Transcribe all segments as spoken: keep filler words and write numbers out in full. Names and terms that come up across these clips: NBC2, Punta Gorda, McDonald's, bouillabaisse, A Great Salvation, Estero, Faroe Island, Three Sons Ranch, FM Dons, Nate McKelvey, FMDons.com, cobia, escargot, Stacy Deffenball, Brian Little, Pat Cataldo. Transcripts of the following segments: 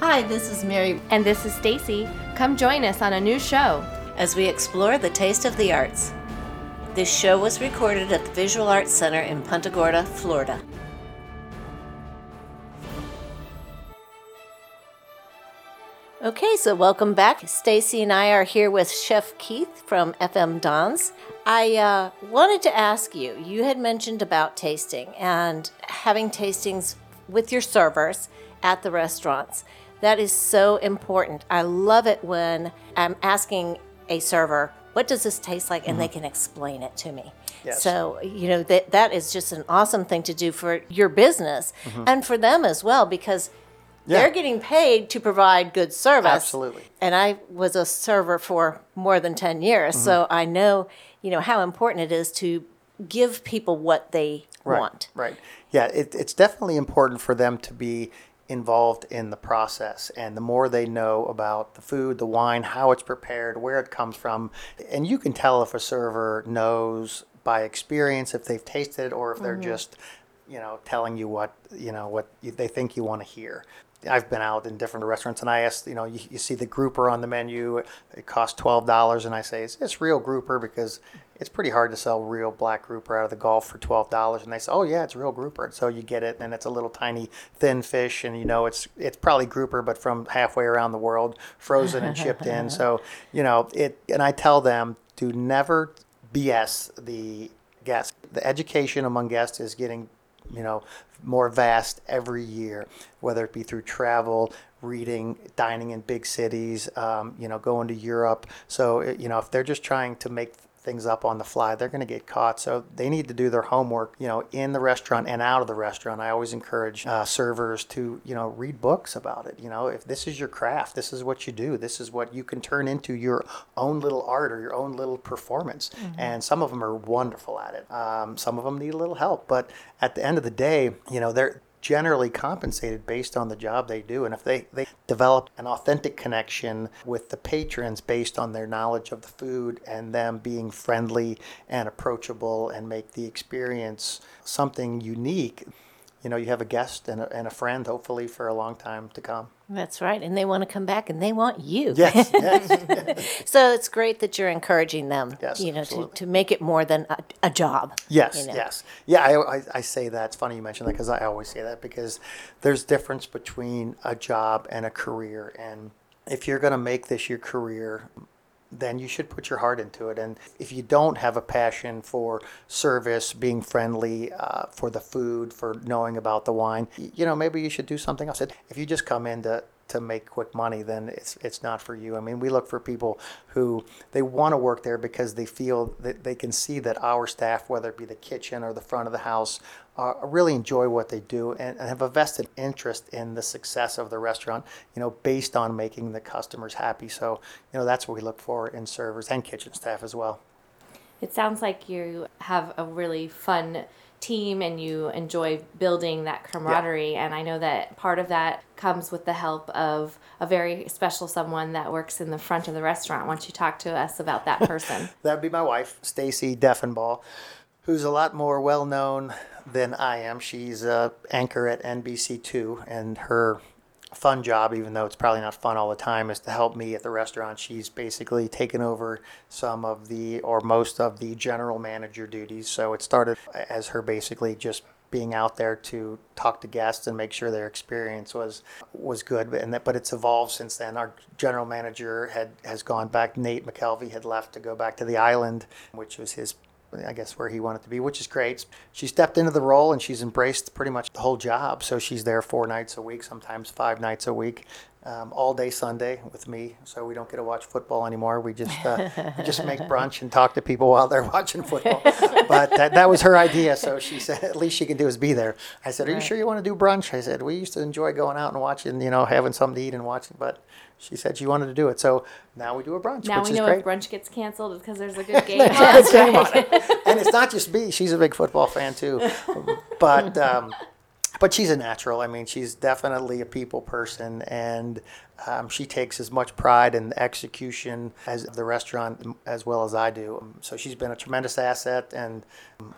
Hi, this is Mary. And this is Stacy. Come join us on a new show as we explore the taste of the arts. This show was recorded at the Visual Arts Center in Punta Gorda, Florida. Okay, so welcome back. Stacy and I are here with Chef Keith from F M Dons. I uh, wanted to ask you, you had mentioned about tasting and having tastings with your servers at the restaurants. That is so important. I love it when I'm asking a server, what does this taste like? And mm-hmm. they can explain it to me. Yes. So, you know, that that is just an awesome thing to do for your business mm-hmm. and for them as well, because yeah. they're getting paid to provide good service. Absolutely. And I was a server for more than ten years, mm-hmm. so I know, you know, how important it is to give people what they right. want. Right. Yeah, it, it's definitely important for them to be involved in the process, and the more they know about the food, the wine, how it's prepared, where it comes from, and you can tell if a server knows by experience, if they've tasted it, or if they're mm-hmm. just, you know, telling you what, you know, what they think you want to hear. I've been out in different restaurants and I asked, you know, you, you see the grouper on the menu, it costs twelve dollars. And I say, is this real grouper? Because it's pretty hard to sell real black grouper out of the Gulf for twelve dollars. And they say, oh yeah, it's real grouper. And so you get it and it's a little tiny thin fish and, you know, it's, it's probably grouper, but from halfway around the world, frozen and shipped in. So, you know, it, and I tell them to never B S the guests. The education among guests is getting, you know, more vast every year, whether it be through travel, reading, dining in big cities, um, you know, going to Europe. So, you know, if they're just trying to make things up on the fly, they're going to get caught. So they need to do their homework, you know, in the restaurant and out of the restaurant. I always encourage uh, servers to, you know, read books about it. You know, if this is your craft, this is what you do. This is what you can turn into your own little art or your own little performance. Mm-hmm. And some of them are wonderful at it. Um, some of them need a little help. But at the end of the day, you know, they're generally compensated based on the job they do. And if they, they develop an authentic connection with the patrons based on their knowledge of the food and them being friendly and approachable and make the experience something unique, you know, you have a guest and a, and a friend, hopefully, for a long time to come. That's right. And they want to come back and they want you. Yes, yes. So it's great that you're encouraging them, yes, you know, to, to make it more than a, a job. Yes, you know? Yes. Yeah, I, I, I say that. It's funny you mentioned that because I always say that because there's difference between a job and a career. And if you're going to make this your career, then you should put your heart into it. And if you don't have a passion for service, being friendly, uh, for the food, for knowing about the wine, you know, maybe you should do something else. If you just come in to, to make quick money, then it's it's not for you. I mean, we look for people who, they want to work there because they feel that they can see that our staff, whether it be the kitchen or the front of the house, Uh, really enjoy what they do and, and have a vested interest in the success of the restaurant, you know, based on making the customers happy. So, you know, that's what we look for in servers and kitchen staff as well. It sounds like you have a really fun team and you enjoy building that camaraderie. Yeah. And I know that part of that comes with the help of a very special someone that works in the front of the restaurant. Why don't you talk to us about that person? That would be my wife, Stacy Deffenball, who's a lot more well-known than I am. She's an anchor at N B C two, and her fun job, even though it's probably not fun all the time, is to help me at the restaurant. She's basically taken over some of the, or most of the general manager duties. So it started as her basically just being out there to talk to guests and make sure their experience was was good. And that, but it's evolved since then. Our general manager had has gone back. Nate McKelvey had left to go back to the island, which was his, I guess, where he wanted to be, which is great. She stepped into the role and she's embraced pretty much the whole job. So she's there four nights a week, sometimes five nights a week, um, all day Sunday with me. So we don't get to watch football anymore. We just uh, we just make brunch and talk to people while they're watching football. But that, that was her idea. So she said, at least she can do is be there. I said, are you sure you want to do brunch? I said, we used to enjoy going out and watching, you know, having something to eat and watching, but she said she wanted to do it. So now we do a brunch, now which is great. Now we know if brunch gets canceled because there's a good game. There's a good game on it. And it's not just me. She's a big football fan, too. But um, But she's a natural. I mean, she's definitely a people person, and um, she takes as much pride in the execution as the restaurant as well as I do. So she's been a tremendous asset, and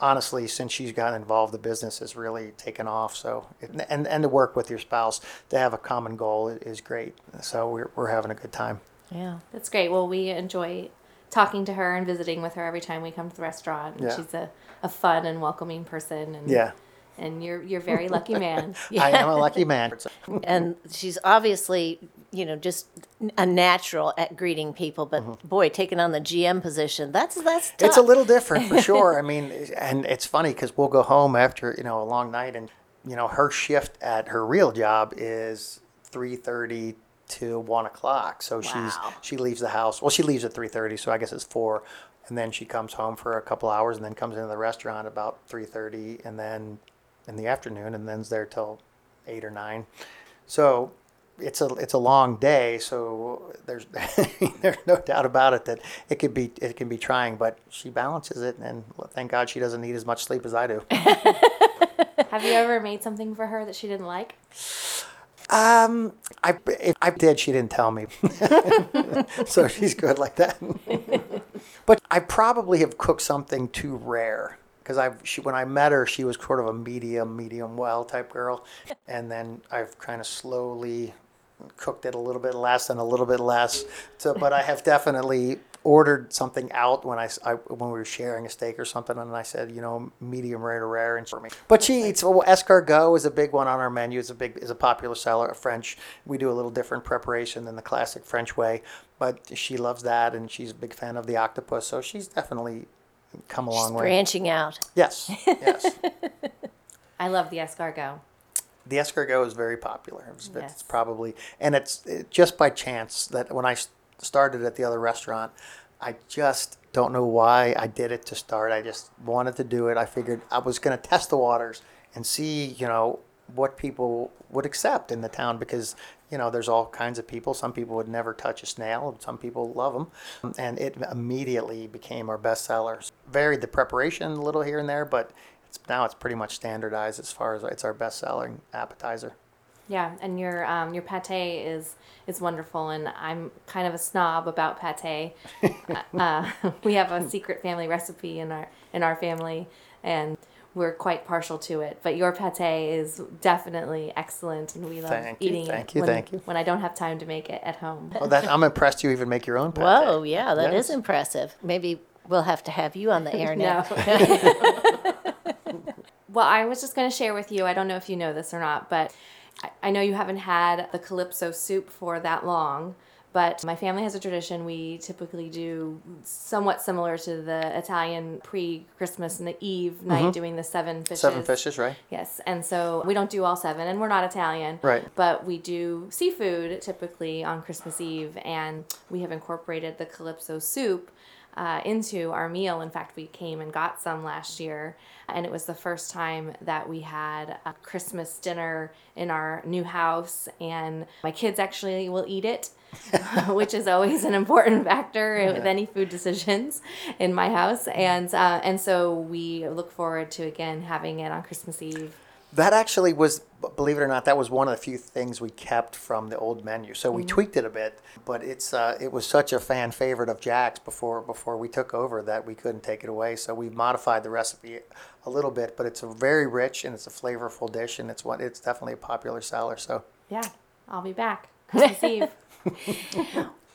honestly, since she's gotten involved, the business has really taken off. So, and and to work with your spouse to have a common goal is great. So we're we're having a good time. Yeah, that's great. Well, we enjoy talking to her and visiting with her every time we come to the restaurant. And yeah. She's a, a fun and welcoming person. And yeah. And you're you're a very lucky man. Yeah. I am a lucky man. And she's obviously, you know, just a natural at greeting people. But mm-hmm. boy, taking on the G M position, that's that's tough. It's a little different for sure. I mean, and it's funny because we'll go home after, you know, a long night, and you know, her shift at her real job is three thirty to one o'clock. So wow. she's she leaves the house. Well, she leaves at three thirty, so I guess it's four. And then she comes home for a couple hours, and then comes into the restaurant about three thirty, and then in the afternoon, and then's there till eight or nine. So it's a it's a long day, so there's there's no doubt about it that it could be it can be trying, but she balances it, and thank God she doesn't need as much sleep as I do. Have you ever made something for her that she didn't like? Um, I, if I did, she didn't tell me. So she's good like that. But I probably have cooked something too rare. Because I, she, when I met her, she was sort of a medium, medium well type girl. And then I've kind of slowly cooked it a little bit less and a little bit less. So, but I have definitely ordered something out when I, I when we were sharing a steak or something, and I said, you know, medium rare to rare. And for me, but she eats well, escargot is a big one on our menu. It's a big is a popular seller of French. We do a little different preparation than the classic French way, but she loves that, and she's a big fan of the octopus. So she's definitely come a long She's way. Branching out. Yes, yes. I love the escargot. The escargot is very popular. It's, yes. it's probably, and it's it, just by chance that when I started at the other restaurant, I just don't know why I did it to start. I just wanted to do it. I figured I was going to test the waters and see, you know, what people would accept in the town, because you know there's all kinds of people. Some people would never touch a snail, some people love them, and it immediately became our best sellers. Varied the preparation a little here and there, but it's now it's pretty much standardized as far as it's our best selling appetizer. Yeah, and your um, your pate is is wonderful, and I'm kind of a snob about pate. uh, we have a secret family recipe in our in our family, and we're quite partial to it, but your pate is definitely excellent, and we love thank eating you, thank it you, when, thank you. when I don't have time to make it at home. Well, that, I'm impressed you even make your own pate. Whoa, yeah, that yes. is impressive. Maybe we'll have to have you on the air now. Well, I was just going to share with you, I don't know if you know this or not, but I, I know you haven't had the calypso soup for that long, but my family has a tradition. We typically do somewhat similar to the Italian pre-Christmas and the Eve night, mm-hmm. doing the seven fishes. Seven fishes, right? Yes. And so we don't do all seven, and we're not Italian. Right. But we do seafood typically on Christmas Eve, and we have incorporated the calypso soup uh, into our meal. In fact, we came and got some last year, and it was the first time that we had a Christmas dinner in our new house, and my kids actually will eat it. Which is always an important factor yeah. with any food decisions in my house. And uh, and so we look forward to, again, having it on Christmas Eve. That actually was, believe it or not, that was one of the few things we kept from the old menu. So we mm-hmm. tweaked it a bit, but it's uh, it was such a fan favorite of Jack's before before we took over that we couldn't take it away. So we modified the recipe a little bit, but it's a very rich and it's a flavorful dish, and it's one, it's definitely a popular seller. So yeah, I'll be back Christmas Eve.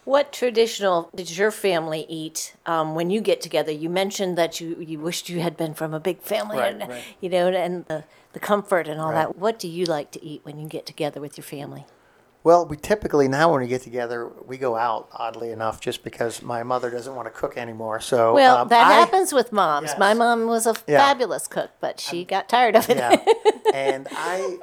What traditional did your family eat um, when you get together? You mentioned that you, you wished you had been from a big family, right, and right. you know, and the, the comfort and all right. that. What do you like to eat when you get together with your family? Well, we typically now when we get together, we go out, oddly enough, just because my mother doesn't want to cook anymore. So Well, um, that I, happens with moms. Yes. My mom was a yeah. fabulous cook, but she I'm, got tired of it. Yeah. And I...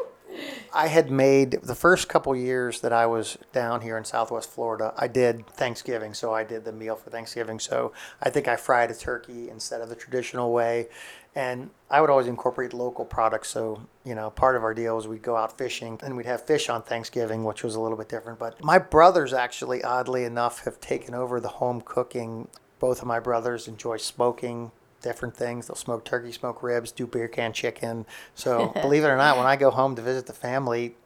I had made, the first couple years that I was down here in Southwest Florida, I did Thanksgiving, so I did the meal for Thanksgiving. So I think I fried a turkey instead of the traditional way. And I would always incorporate local products. So, you know, part of our deal was we'd go out fishing, and we'd have fish on Thanksgiving, which was a little bit different. But my brothers actually, oddly enough, have taken over the home cooking. Both of my brothers enjoy smoking different things. They'll smoke turkey, smoke ribs, do beer can chicken. So believe it or not, when I go home to visit the family,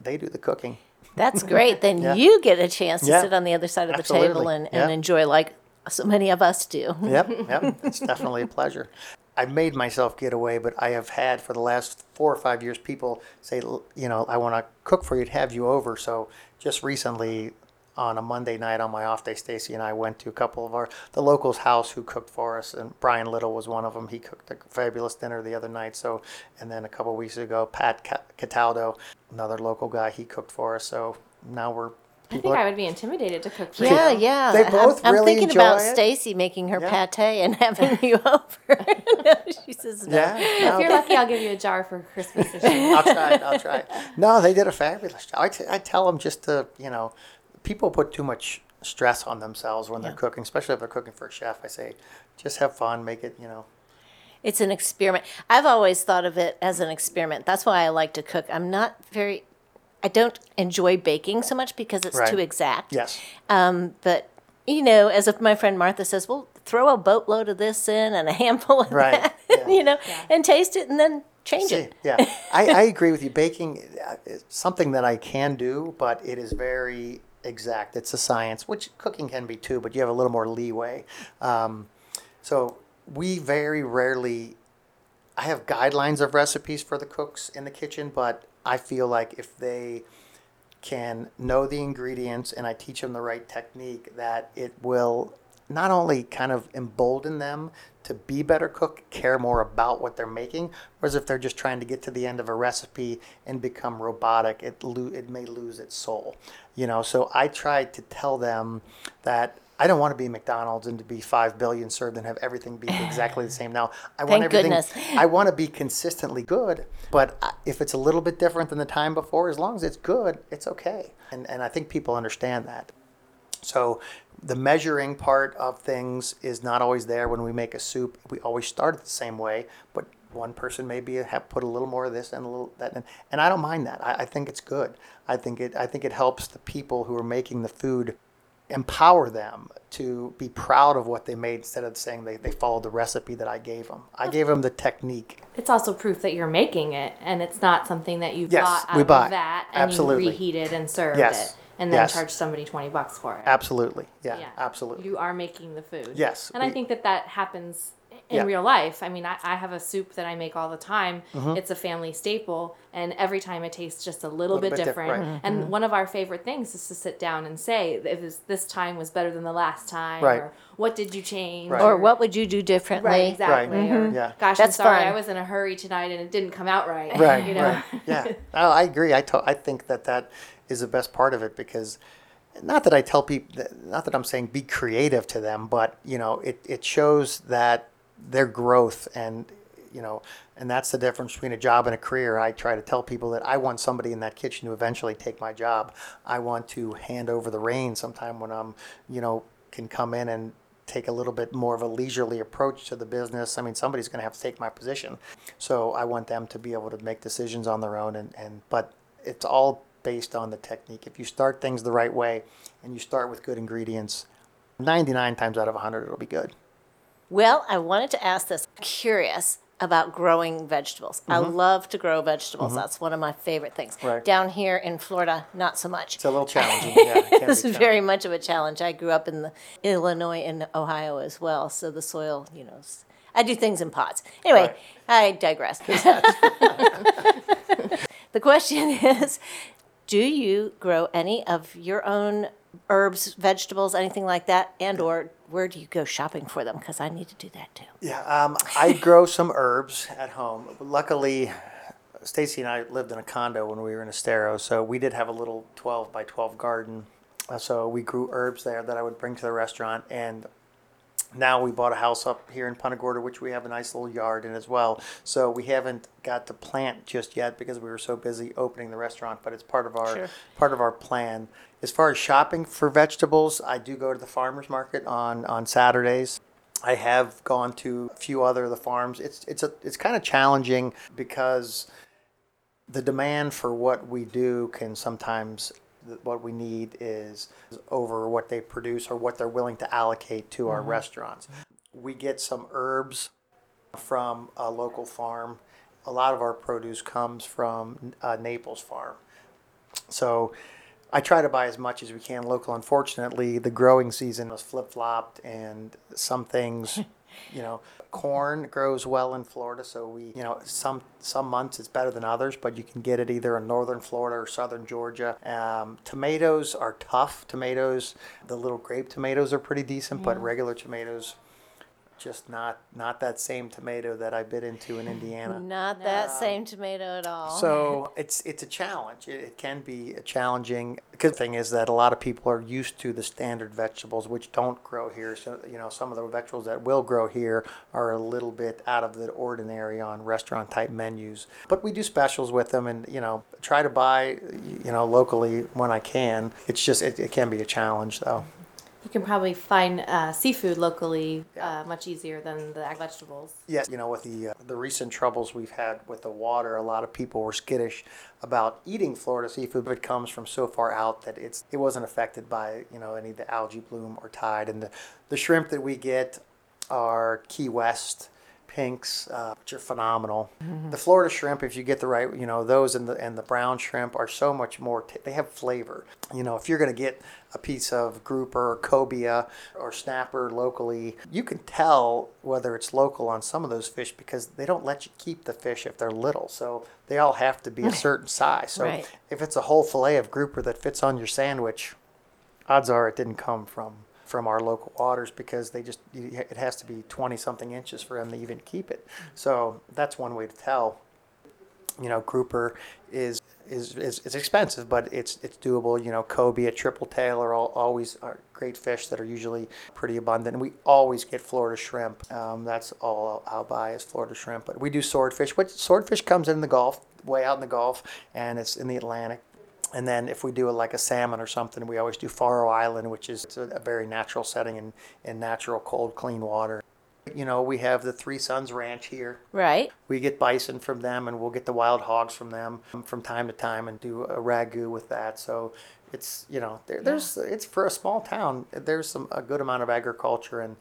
they do the cooking. That's great. Then yeah. you get a chance to yeah. sit on the other side of Absolutely. the table and, and yeah. enjoy like so many of us do. Yep, yep. It's definitely a pleasure. I made myself get away, but I have had for the last four or five years, people say, you know, I want to cook for you, to have you over. So just recently on a Monday night on my off day, Stacy and I went to a couple of our, the locals' house who cooked for us, and Brian Little was one of them. He cooked a fabulous dinner the other night. So, and then a couple of weeks ago, Pat Cataldo, another local guy, he cooked for us. So now we're I think I would be intimidated to cook for yeah, you. Yeah, yeah. They both I'm, really I'm thinking enjoy about Stacy making her yeah. pate and having you over. She says no. Yeah, no. If you're lucky, I'll give you a jar for Christmas. I'll try it. I'll try it. No, they did a fabulous job. I, t- I tell them just to, you know, people put too much stress on themselves when yeah. they're cooking, especially if they're cooking for a chef. I say, just have fun, make it, you know. It's an experiment. I've always thought of it as an experiment. That's why I like to cook. I'm not very... I don't enjoy baking so much because it's right. too exact. Yes. Um, but, you know, as if my friend Martha says, well, throw a boatload of this in and a handful of right. that, yeah. you know, yeah. and taste it and then change See, it. Yeah. I, I agree with you. Baking is something that I can do, but it is very exact. It's a science, which cooking can be too, but you have a little more leeway. Um, so we very rarely, I have guidelines of recipes for the cooks in the kitchen, but I feel like if they can know the ingredients and I teach them the right technique, that it will not only kind of embolden them to be better cook, care more about what they're making, whereas if they're just trying to get to the end of a recipe and become robotic, it lo- it may lose its soul. You know, so I try to tell them that I don't want to be McDonald's and to be five billion served and have everything be exactly the same. Now, I want Thank everything. Goodness. I want to be consistently good, but if it's a little bit different than the time before, as long as it's good, it's okay. And and I think people understand that. So the measuring part of things is not always there. When we make a soup, we always start it the same way, but one person maybe have put a little more of this and a little that, and, and I don't mind that. I, I think it's good. I think it. I think it helps the people who are making the food, empower them to be proud of what they made instead of saying they, they followed the recipe that I gave them. I gave them the technique. It's also proof that you're making it, and it's not something that you yes, bought out we buy. of that and absolutely. you reheated and served yes. it and then yes. charged somebody twenty bucks for it. Absolutely. Yeah, yeah, absolutely. You are making the food. Yes. And we, I think that that happens in yeah. real life. I mean, I, I have a soup that I make all the time. Mm-hmm. It's a family staple, and every time it tastes just a little, a little bit, bit different. different right. And mm-hmm. one of our favorite things is to sit down and say, if this, this time was better than the last time, right. or what did you change? Right. Or what would you do differently? Right, exactly. Right. Mm-hmm. Or, yeah. Gosh, That's I'm sorry, fun. I was in a hurry tonight, and it didn't come out right. Right, you know? right. Yeah, oh, I agree. I, to- I think that that is the best part of it, because... Not that I tell people, not that I'm saying be creative to them, but, you know, it, it shows that their growth and, you know, and that's the difference between a job and a career. I try to tell people that I want somebody in that kitchen to eventually take my job. I want to hand over the reins sometime when I'm, you know, can come in and take a little bit more of a leisurely approach to the business. I mean, somebody's going to have to take my position. So I want them to be able to make decisions on their own. And, and but it's all based on the technique. If you start things the right way and you start with good ingredients, ninety-nine times out of one hundred, it'll be good. Well, I wanted to ask this. I'm curious about growing vegetables. Mm-hmm. I love to grow vegetables. Mm-hmm. That's one of my favorite things. Right. Down here in Florida, not so much. It's a little challenging. Yeah, it can It's be very much of a challenge. I grew up in the Illinois and Ohio as well, so the soil, you know, I do things in pots. Anyway, right. I digress. The question is, do you grow any of your own herbs, vegetables, anything like that? And or where do you go shopping for them? Because I need to do that too. Yeah, um, I grow some herbs at home. Luckily, Stacy and I lived in a condo when we were in Estero, so we did have a little twelve by twelve garden. So we grew herbs there that I would bring to the restaurant. And now we bought a house up here in Punta Gorda, which we have a nice little yard in as well. So we haven't got to plant just yet because we were so busy opening the restaurant, but it's part of our sure. part of our plan. As far as shopping for vegetables, I do go to the farmers market on, on Saturdays. I have gone to a few other of the farms. It's it's a, it's kind of challenging because the demand for what we do can sometimes what we need is over what they produce or what they're willing to allocate to our mm-hmm. restaurants. We get some herbs from a local farm. A lot of our produce comes from uh, Naples farm. So I try to buy as much as we can local. Unfortunately, the growing season was flip-flopped, and some things, you know, corn grows well in Florida, so we, you know, some some months it's better than others, but you can get it either in northern Florida or southern Georgia. Um, tomatoes are tough. Tomatoes, the little grape tomatoes are pretty decent, yeah. But regular tomatoes, just not not that same tomato that I bit into in Indiana. Not no. that same tomato at all. So it's it's a challenge. It, it can be challenging. The good thing is that a lot of people are used to the standard vegetables, which don't grow here. So, you know, some of the vegetables that will grow here are a little bit out of the ordinary on restaurant-type menus. But we do specials with them and, you know, try to buy, you know, locally when I can. It's just, it, it can be a challenge, though. You can probably find uh, seafood locally uh, much easier than the vegetables. Yes, you know, with the uh, the recent troubles we've had with the water, a lot of people were skittish about eating Florida seafood, but it comes from so far out that it's it wasn't affected by, you know, any of the algae bloom or tide. And the, the shrimp that we get are Key West pinks, uh, which are phenomenal. Mm-hmm. The Florida shrimp, if you get the right, you know, those and the and the brown shrimp are so much more, t- they have flavor. You know, if you're going to get a piece of grouper or cobia or snapper locally, you can tell whether it's local on some of those fish because they don't let you keep the fish if they're little. So they all have to be a certain size. So right. If it's a whole fillet of grouper that fits on your sandwich, odds are it didn't come from from our local waters because they just, it has to be twenty-something inches for them to even keep it. So that's one way to tell. You know, grouper is is is, is expensive, but it's it's doable. You know, cobia, triple tail are all, always are great fish that are usually pretty abundant. And we always get Florida shrimp. Um, that's all I'll, I'll buy is Florida shrimp. But we do swordfish, which swordfish comes in the Gulf, way out in the Gulf, and it's in the Atlantic. And then if we do like a salmon or something, we always do Faroe Island, which is it's a, a very natural setting and, and natural, cold, clean water. You know, we have the Three Sons Ranch here. Right. We get bison from them, and we'll get the wild hogs from them from time to time and do a ragu with that. So it's, you know, there, there's yeah. it's for a small town. There's some a good amount of agriculture and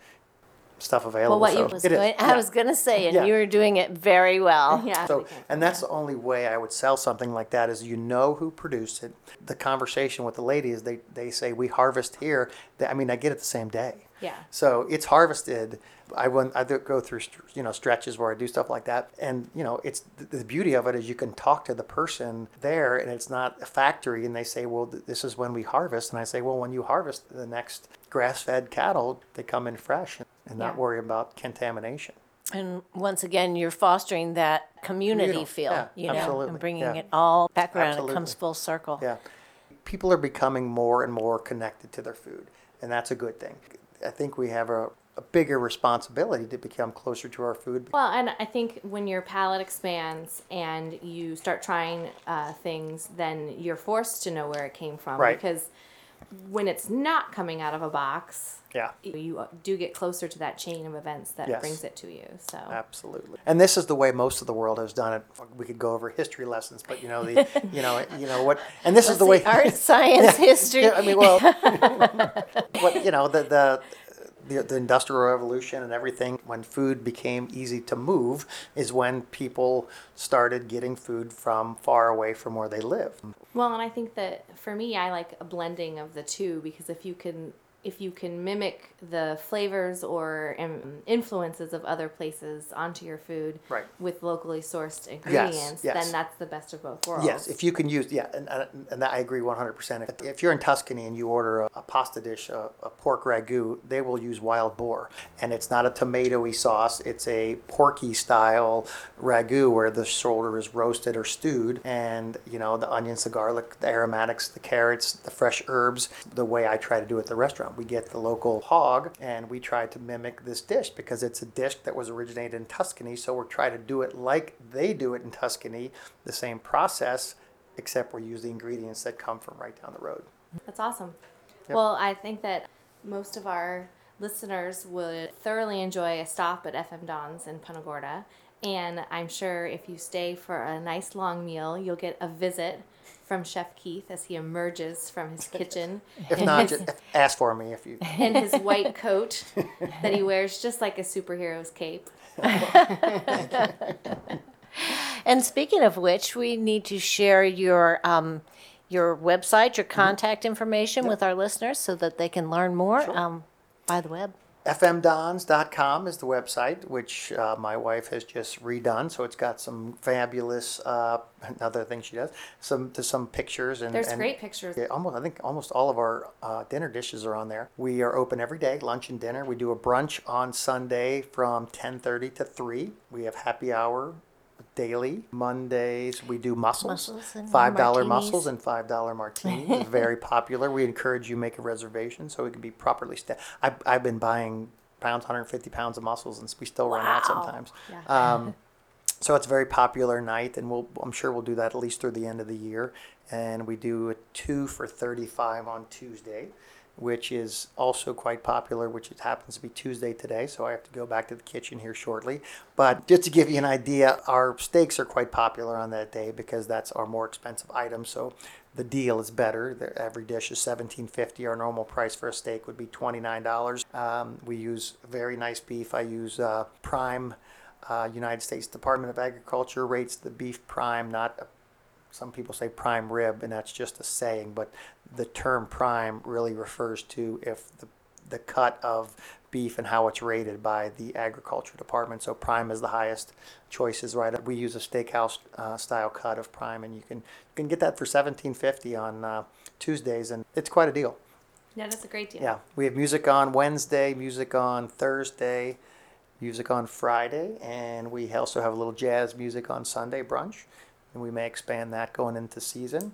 stuff available. Well, what so you was going, I yeah. was going to say, and yeah. you were doing it very well. Yeah. So, and that's the only way I would sell something like that is you know who produced it. The conversation with the lady is they, they say, we harvest here. I mean, I get it the same day. Yeah. So it's harvested. I went, I go through, you know, stretches where I do stuff like that. And, you know, it's the beauty of it is you can talk to the person there and it's not a factory. And they say, well, th- this is when we harvest. And I say, well, when you harvest the next grass-fed cattle, they come in fresh and, and yeah. not worry about contamination. And once again, you're fostering that community Beautiful. feel, yeah, you know, absolutely. and bringing yeah. it all back around. Absolutely. It comes full circle. Yeah. People are becoming more and more connected to their food. And that's a good thing. I think we have a, a bigger responsibility to become closer to our food. Well, and I think when your palate expands and you start trying uh, things, then you're forced to know where it came from. Right. Because when it's not coming out of a box, yeah. you do get closer to that chain of events that yes. brings it to you. So absolutely. And this is the way most of the world has done it. We could go over history lessons, but you know the you know you know what and this Let's is the way art, science, yeah, history. Yeah, I mean, well, what you know the the The, the Industrial Revolution and everything, when food became easy to move, is when people started getting food from far away from where they lived. Well, and I think that for me, I like a blending of the two, because if you can, if you can mimic the flavors or um, influences of other places onto your food right. with locally sourced ingredients, yes, yes. then that's the best of both worlds. Yes, if you can use, yeah, and, and I agree one hundred percent. If you're in Tuscany and you order a, a pasta dish, a, a pork ragu, they will use wild boar. And it's not a tomatoey sauce, it's a porky style ragu where the shoulder is roasted or stewed. And, you know, the onions, the garlic, the aromatics, the carrots, the fresh herbs, the way I try to do it at the restaurant. We get the local hog, and we try to mimic this dish because it's a dish that was originated in Tuscany, so we're trying to do it like they do it in Tuscany, the same process, except we use the ingredients that come from right down the road. That's awesome. Yep. Well, I think that most of our listeners would thoroughly enjoy a stop at F M Dons in Punta Gorda, and I'm sure if you stay for a nice long meal, you'll get a visit from Chef Keith as he emerges from his kitchen. If not, his, just ask for me if you. And his white coat that he wears just like a superhero's cape. And speaking of which, we need to share your um, your website, your contact mm-hmm. information yep. with our listeners so that they can learn more sure. um, by the web. F M Dons dot com is the website, which uh, my wife has just redone. So it's got some fabulous, uh, another thing she does, some to some pictures. And, There's and, great pictures. Yeah, almost, I think almost all of our uh, dinner dishes are on there. We are open every day, lunch and dinner. We do a brunch on Sunday from ten thirty to three. We have happy hour daily. Mondays, we do mussels, mussels five dollars mussels and five dollars martinis. Very popular. We encourage you make a reservation so it can be properly staffed. I've, I've been buying pounds, one hundred fifty pounds of mussels, and we still wow. run out sometimes. Yeah. Um, so it's a very popular night, and we'll, I'm sure we'll do that at least through the end of the year. And we do a two for thirty-five on Tuesday, which is also quite popular, which it happens to be Tuesday today, so I have to go back to the kitchen here shortly. But just to give you an idea, our steaks are quite popular on that day because that's our more expensive item, so the deal is better. Every dish is seventeen fifty. Our normal price for a steak would be twenty-nine dollars. Um, we use very nice beef. I use uh, prime uh, United States Department of Agriculture rates the beef prime, not a Some people say prime rib, and that's just a saying, but the term prime really refers to if the, the cut of beef and how it's rated by the agriculture department. So prime is the highest choices, right? We use a steakhouse uh, style cut of prime, and you can you can get that for seventeen fifty on uh, Tuesdays, and it's quite a deal. Yeah, that's a great deal. Yeah, we have music on Wednesday, music on Thursday, music on Friday, and we also have a little jazz music on Sunday brunch. And we may expand that going into season.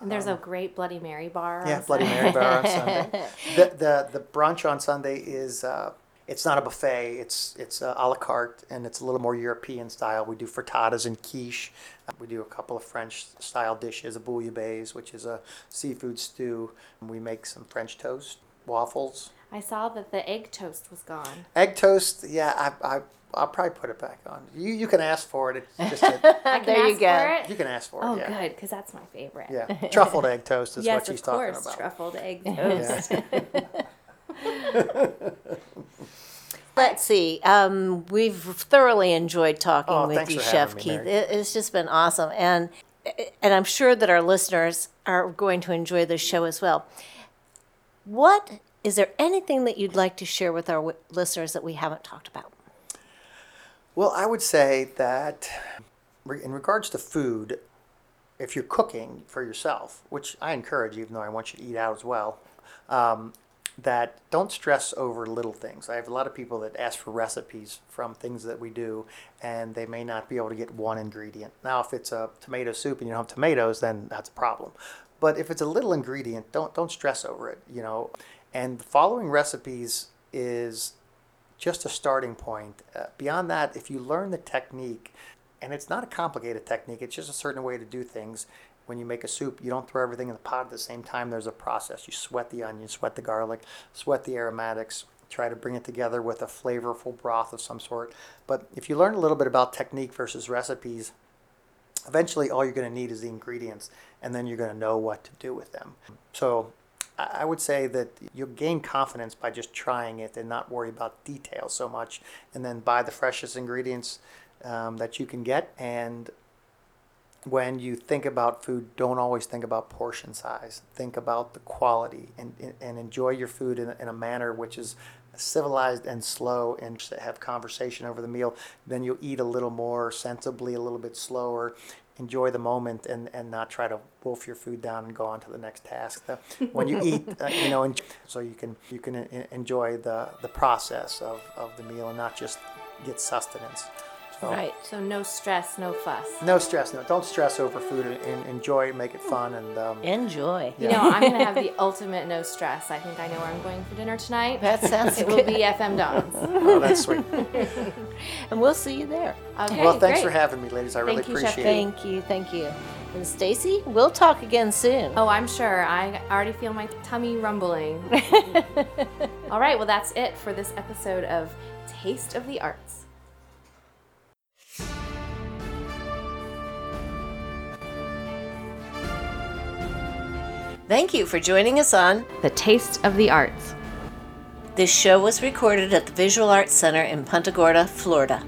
And there's um, a great Bloody Mary bar. Yeah, Bloody Mary bar on Sunday. The, the the brunch on Sunday is, uh, it's not a buffet. It's it's uh, a la carte, and it's a little more European style. We do frittatas and quiche. Uh, we do a couple of French-style dishes, a bouillabaisse, which is a seafood stew. And we make some French toast, waffles. I saw that the egg toast was gone. Egg toast, yeah, I... I I'll probably put it back on. You you can ask for it. It's just a, I can there ask you go. For it? You can ask for it. Oh, yeah. Good, because that's my favorite. Yeah, truffled egg toast is yes, what she's talking about. Yes, of course, truffled egg toast. Yeah. Let's see. Um, we've thoroughly enjoyed talking oh, with you, Chef me, Keith. Mary. It's just been awesome, and and I'm sure that our listeners are going to enjoy this show as well. What is there anything that you'd like to share with our w- listeners that we haven't talked about? Well, I would say that in regards to food, if you're cooking for yourself, which I encourage, even though I want you to eat out as well, um, that don't stress over little things. I have a lot of people that ask for recipes from things that we do, and they may not be able to get one ingredient. Now, if it's a tomato soup and you don't have tomatoes, then that's a problem. But if it's a little ingredient, don't don't stress over it, you know. And following recipes is just a starting point. Uh, beyond that, if you learn the technique, and it's not a complicated technique, it's just a certain way to do things. When you make a soup, you don't throw everything in the pot at the same time. There's a process. You sweat the onion, sweat the garlic, sweat the aromatics, try to bring it together with a flavorful broth of some sort. But if you learn a little bit about technique versus recipes, eventually all you're going to need is the ingredients, and then you're going to know what to do with them. So I would say that you'll gain confidence by just trying it and not worry about details so much, and then buy the freshest ingredients um, that you can get. And when you think about food, don't always think about portion size. Think about the quality, and, and enjoy your food in, in a manner which is civilized and slow, and have conversation over the meal. Then you'll eat a little more sensibly, a little bit slower. Enjoy the moment, and, and not try to wolf your food down and go on to the next task. The, when you eat, uh, you know, enjoy, so you can you can enjoy the, the process of, of the meal and not just get sustenance. So, right. So no stress, no fuss. No stress. No. Don't stress over food, and, and enjoy it. Make it fun and um, enjoy. Yeah. You know, I'm gonna have the ultimate no stress. I think I know where I'm going for dinner tonight. That sounds. It good. Will be F M Dons. Oh, that's sweet. And we'll see you there. Okay, well, thanks great. For having me, ladies. I thank really you, appreciate Chef it. Thank you, thank you. And Stacy, we'll talk again soon. Oh, I'm sure. I already feel my tummy rumbling. All right, well, that's it for this episode of Taste of the Arts. Thank you for joining us on The Taste of the Arts. This show was recorded at the Visual Arts Center in Punta Gorda, Florida.